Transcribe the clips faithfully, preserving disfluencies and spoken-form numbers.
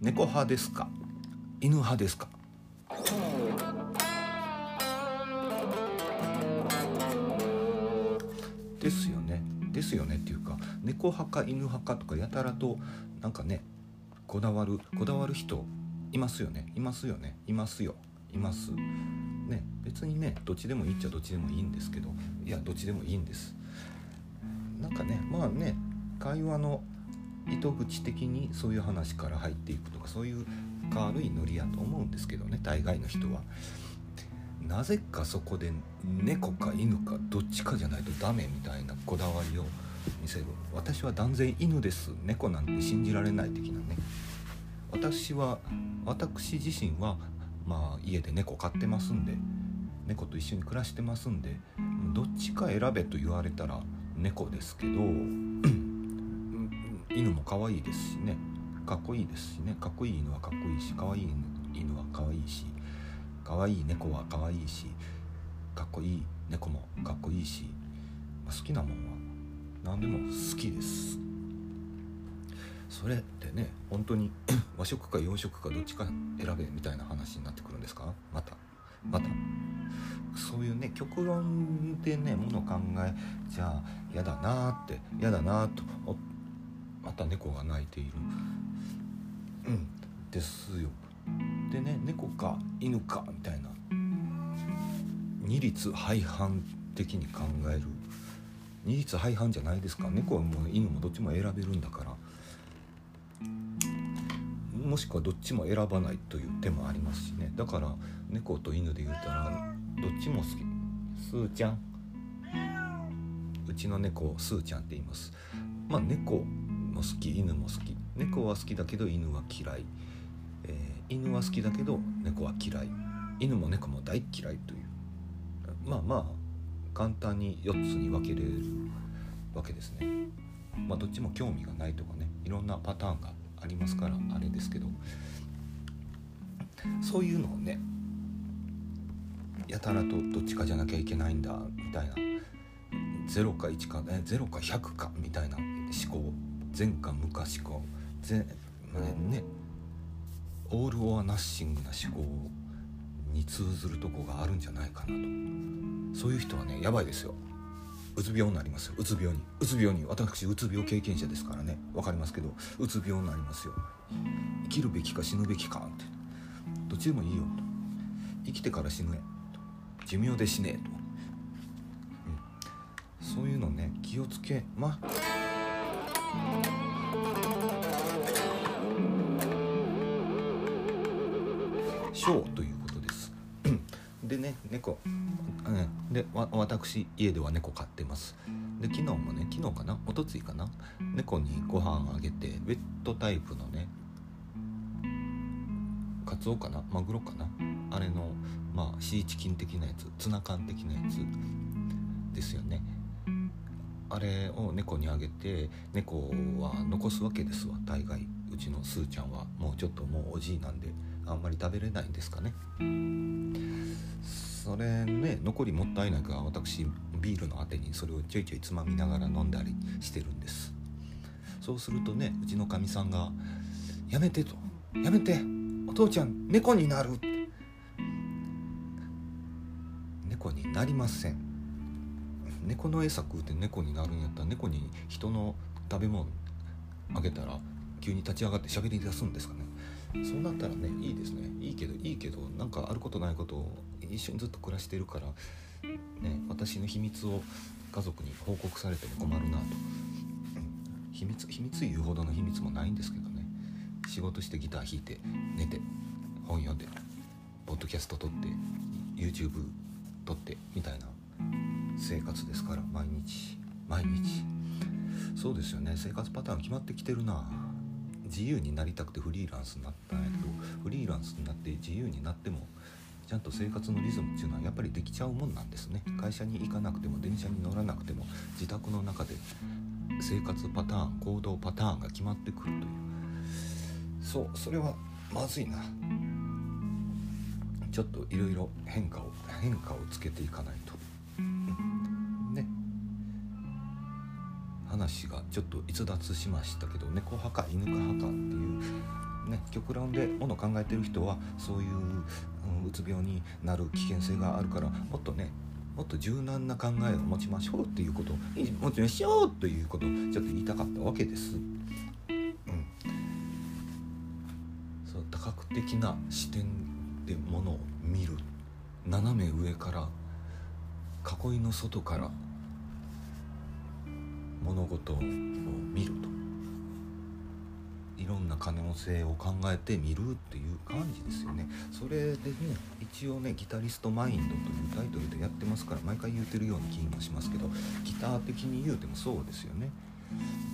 猫派ですか犬派ですか。ですよねですよねっていうか、猫派か犬派かとかやたらとなんかね、こだわるこだわる人いますよねいますよねいますよいますね。別にね、どっちでもいいっちゃどっちでもいいんですけど、いやどっちでもいいんです。なんかね、まあね、会話の糸口的にそういう話から入っていくとか、そういう軽いノリやと思うんですけどね、大概の人は。なぜかそこで猫か犬かどっちかじゃないとダメみたいなこだわりを見せる。私は断然犬です、猫なんて信じられない的なね。私は私自身はまあ家で猫飼ってますんで、猫と一緒に暮らしてますんで、どっちか選べと言われたら猫ですけど犬も可愛いですしね、かっこいいですしね、かっこいい犬はかっこいいし、可愛い犬は可愛いし、可愛い猫は可愛いし、かっこいい猫もかっこいいし、まあ、好きなもんは何でも好きです。それってね、本当に和食か洋食かどっちか選べみたいな話になってくるんですか。またまたそういうね、極論でね、もの考えじゃあやだなってやだなと、また猫が鳴いている、うんですよ。でね、猫か犬かみたいな二律背反的に考える。二律背反じゃないですか。猫も犬もどっちも選べるんだから、もしくはどっちも選ばないという手もありますしね。だから猫と犬で言うたらどっちも好き。スーちゃん、うちの猫スーちゃんって言います。まあ猫も好き犬も好き、猫は好きだけど犬は嫌い、えー、犬は好きだけど猫は嫌い、犬も猫も大嫌いという、まあまあ簡単によっつに分けれるわけですね。まあどっちも興味がないとかね、いろんなパターンがありますからあれですけど、そういうのをね、やたらとどっちかじゃなきゃいけないんだみたいな、ゼロかいちか、ね、ゼロかひゃくかみたいな思考、前か昔か、前、ね、オールオアナッシングな思考に通ずるとこがあるんじゃないかなと。そういう人はね、やばいですよ。うつ病になりますよ。うつ病にうつ病に私うつ病経験者ですからね、わかりますけど、うつ病になりますよ。生きるべきか死ぬべきかって、どっちでもいいよと、生きてから死ぬねと、寿命で死ねと、うん、そういうのね、気をつけましょうということですでね、猫、うん、でわ私家では猫飼ってます。で、昨日もね、昨日かな、おとついかな、猫にご飯あげて、ウェットタイプのね、カツオかなマグロかな、あれのまあシーチキン的なやつ、ツナ缶的なやつですよね。あれを猫にあげて、猫は残すわけですわ。大概うちのスーちゃんはもうちょっともうおじいなんで、あんまり食べれないんですかね。それね、残りもったいないから、私ビールのあてにそれをちょいちょいつまみながら飲んだりしてるんです。そうするとね、うちのかみさんがやめてと、やめてお父ちゃん猫になる。猫になりません。猫の餌食うて猫になるんやったら、猫に人の食べ物あげたら急に立ち上がって喋り出すんですかね。そうなったらね、いいですね、いいけどいいけどなんかあることないことを一緒にずっと暮らしてるから、ね、私の秘密を家族に報告されても困るなと、うん、秘密秘密言うほどの秘密もないんですけどね、仕事してギター弾いて寝て本読んでポッドキャスト撮って YouTube 撮ってみたいな生活ですから、毎日毎日。そうですよね、生活パターン決まってきてるな。自由になりたくてフリーランスになったんやけど、フリーランスになって自由になってもちゃんと生活のリズムっていうのはやっぱりできちゃうもんなんですね。会社に行かなくても電車に乗らなくても、自宅の中で生活パターン、行動パターンが決まってくるという、そう、それはまずいな。ちょっといろいろ変化を変化をつけていかないとね。話がちょっと逸脱しましたけど、猫派か犬派かっていうね、極論でもの考えてる人はそういう、うん、うつ病になる危険性があるから、もっとねもっと柔軟な考えを持ちましょうっていうことを持ちましょうということをちょっと言いたかったわけです、うん、そう多角的な視点でものを見る、斜め上から囲いの外から物事を見ると、いろんな可能性を考えてみるっていう感じですよね。それでね、一応ねギタリストマインドというタイトルでやってますから、毎回言ってるように気もしますけど、ギター的に言うてもそうですよね。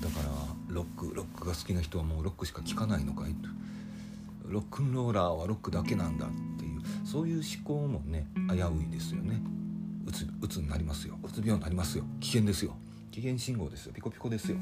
だからロックロックが好きな人はもうロックしか聴かないのかいと、ロックンローラーはロックだけなんだっていう、そういう思考もね危ういですよね。うつ、うつになりますよ、うつ病になりますよ、危険ですよ、危険信号ですよ、ピコピコですよ。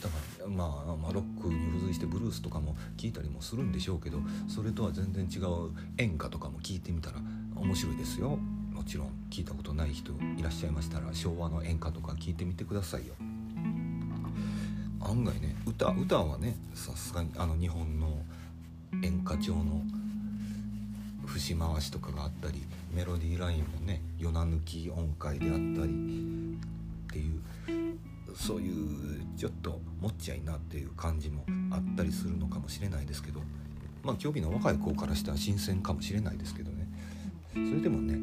だから、まあ、まあロックに付随してブルースとかも聴いたりもするんでしょうけど、それとは全然違う演歌とかも聴いてみたら面白いですよ。もちろん聴いたことない人いらっしゃいましたら、昭和の演歌とか聴いてみてくださいよ。案外ね、歌、歌はねさすがにあの日本の演歌調の節回しとかがあったり、メロディーラインもね夜な抜き音階であったりっていう、そういうちょっともっちゃいなっていう感じもあったりするのかもしれないですけど、まあ興味の若い子からしたら新鮮かもしれないですけどね。それでもね、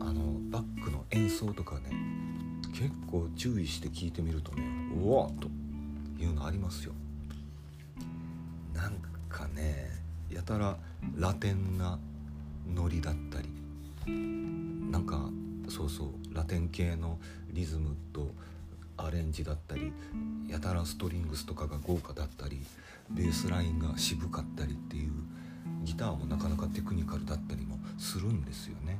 あのバックの演奏とかね結構注意して聞いてみるとね、うわーというのありますよ。なんかねやたらラテンなノリだったり、なんかそうそうラテン系のリズムとアレンジだったり、やたらストリングスとかが豪華だったり、ベースラインが渋かったりっていう、ギターもなかなかテクニカルだったりもするんですよね。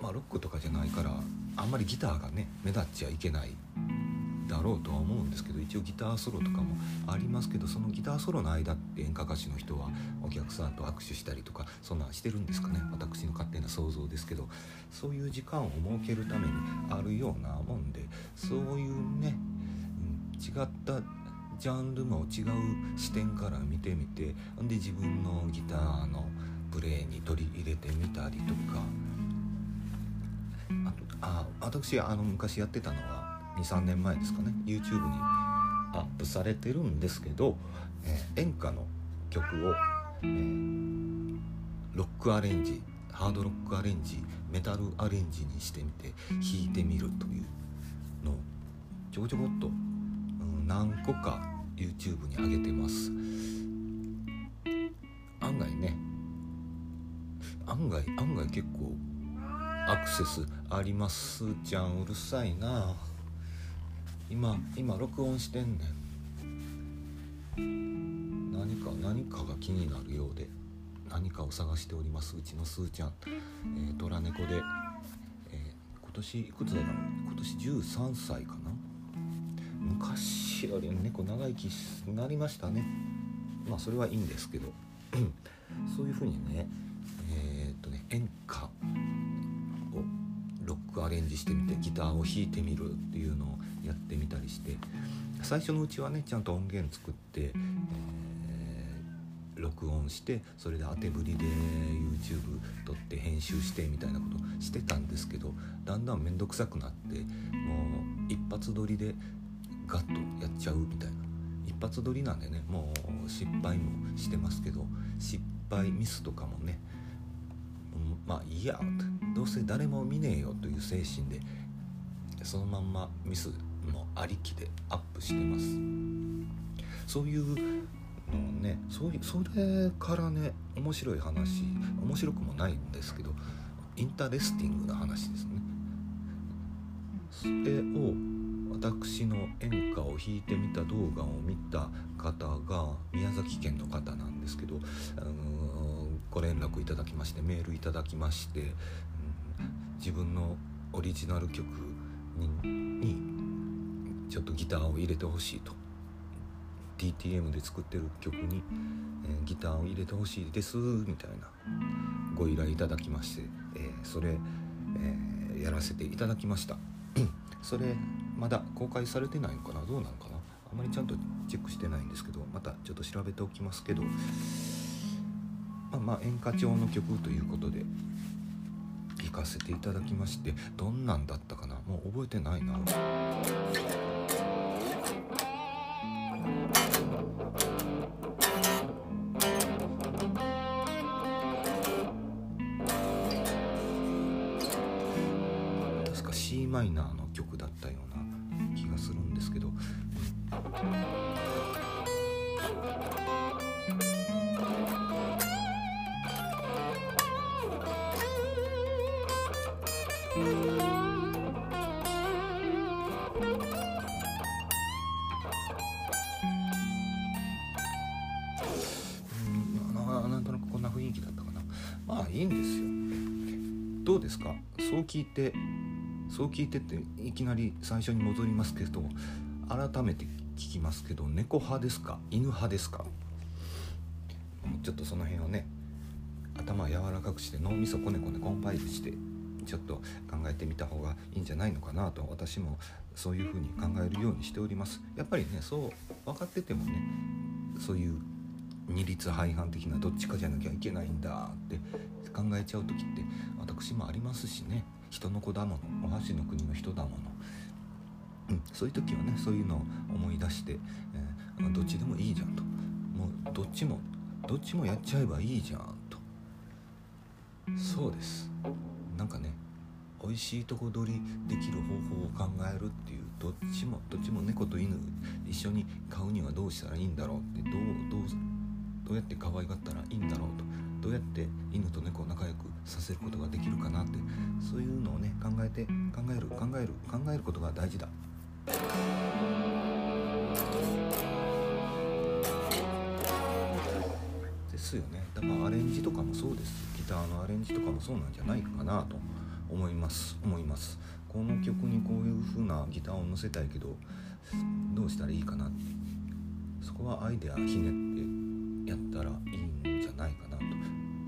まあロックとかじゃないからあんまりギターがね目立っちゃいけないだろうとは思うんですけど、一応ギターソロとかもありますけど、そのギターソロの間って演歌歌手の人はお客さんと握手したりとかそんなんしてるんですかね。私の勝手な想像ですけど、そういう時間を設けるためにあるようなもんで、そういうね違ったジャンルも違う視点から見てみて、で自分のギターのプレイに取り入れてみたりとか、あとあ私あの昔やってたのはにさんねんまえですかね、 YouTube にアップされてるんですけど、えー、演歌の曲を、えー、ロックアレンジ、ハードロックアレンジ、メタルアレンジにしてみて弾いてみるというのをちょこちょこっと、うん、何個か YouTube に上げてます。案外ね案外案外結構アクセスあります。すーちゃんうるさいな、今今録音してんねん。何か何かが気になるようで何かを探しております。うちのすーちゃん、えー、ドラ猫で、えー、今年いくつだろう、今年じゅうさんさいかな。昔より猫長生きになりましたね。まあそれはいいんですけどそういう風にね、えー、っとね演歌をロックアレンジしてみてギターを弾いてみるっていうのをやってみたりして、最初のうちはねちゃんと音源作って、えー、録音して、それで当てぶりで YouTube 撮って編集してみたいなことしてたんですけど、だんだん面倒くさくなって、もう一発撮りでガッとやっちゃうみたいな。一発撮りなんでね、もう失敗もしてますけど、失敗ミスとかもね、まあいいや、どうせ誰も見ねえよという精神でそのまんまミスもありきでアップしてます。そういうのね、そういうそれからね面白い話、面白くもないんですけどインタレスティングな話ですね。それを私の演歌を弾いてみた動画を見た方が宮崎県の方なんですけど、あのー、ご連絡いただきまして、メールいただきまして、うん、自分のオリジナル曲にちょっとギターを入れてほしいと、 ディーティーエム で作ってる曲に、えー、ギターを入れてほしいですみたいなご依頼いただきまして、えー、それ、えー、やらせていただきましたそれまだ公開されてないのかな、どうなのかな、あまりちゃんとチェックしてないんですけど、またちょっと調べておきますけど、まあまあ演歌調の曲ということで聴かせていただきまして、どんなんだったかな、もう覚えてないな。確か C マイナーの曲だったような気がするんですけど、うん、なんとなくこんな雰囲気だったかな。まあいいんですよ。どうですか、そう聞いてそう聞いてっていきなり最初に戻りますけど、改めて聞きますけど、猫派ですか犬派ですか。ちょっとその辺をね、頭を柔らかくして脳みそこねこねコンパイルしてちょっと考えてみた方がいいんじゃないのかなと、私もそういうふうに考えるようにしております。やっぱりね、そう分かっててもね、そういう二律背反的などっちかじゃなきゃいけないんだって考えちゃう時って私もありますしね。人の子だもの、お箸の国の人だもの、うん、そういう時はね、そういうのを思い出して、えー、どっちでもいいじゃんと、もうどっちもどっちもやっちゃえばいいじゃんと。そうです、なんかね、美味しいとこ取りできる方法を考えるっていう、どっちもどっちも猫と犬一緒に飼うにはどうしたらいいんだろうって、どうどうどうやって可愛がったらいいんだろうと、どうやって犬と猫を仲良くさせることができるかなって、そういうのをね、考えて考える考える考えることが大事だ。ですよね。だからアレンジとかもそうです。ギターのアレンジとかもそうなんじゃないかなと思います思います。この曲にこういう風なギターを乗せたいけど、どうしたらいいかなって、そこはアイデアひねってやったらいいんじゃないかなと。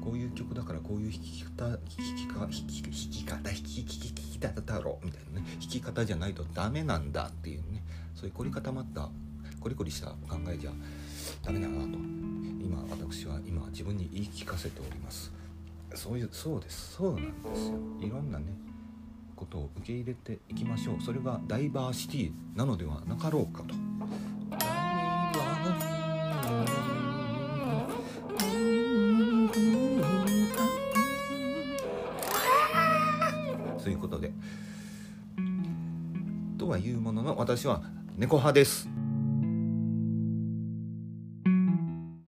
こういう曲だからこういう弾き方弾きか弾き弾き方弾き弾き方だろうみたいなね、弾き方じゃないとダメなんだっていうね、そういう凝り固まったコリコリした考えじゃダメだなと、今私は今自分に言い聞かせております。そういうそうですそうなんですよ。いろんなねことを受け入れていきましょう。それがダイバーシティなのではなかろうかと。ということで、とはいうものの、私は猫派です。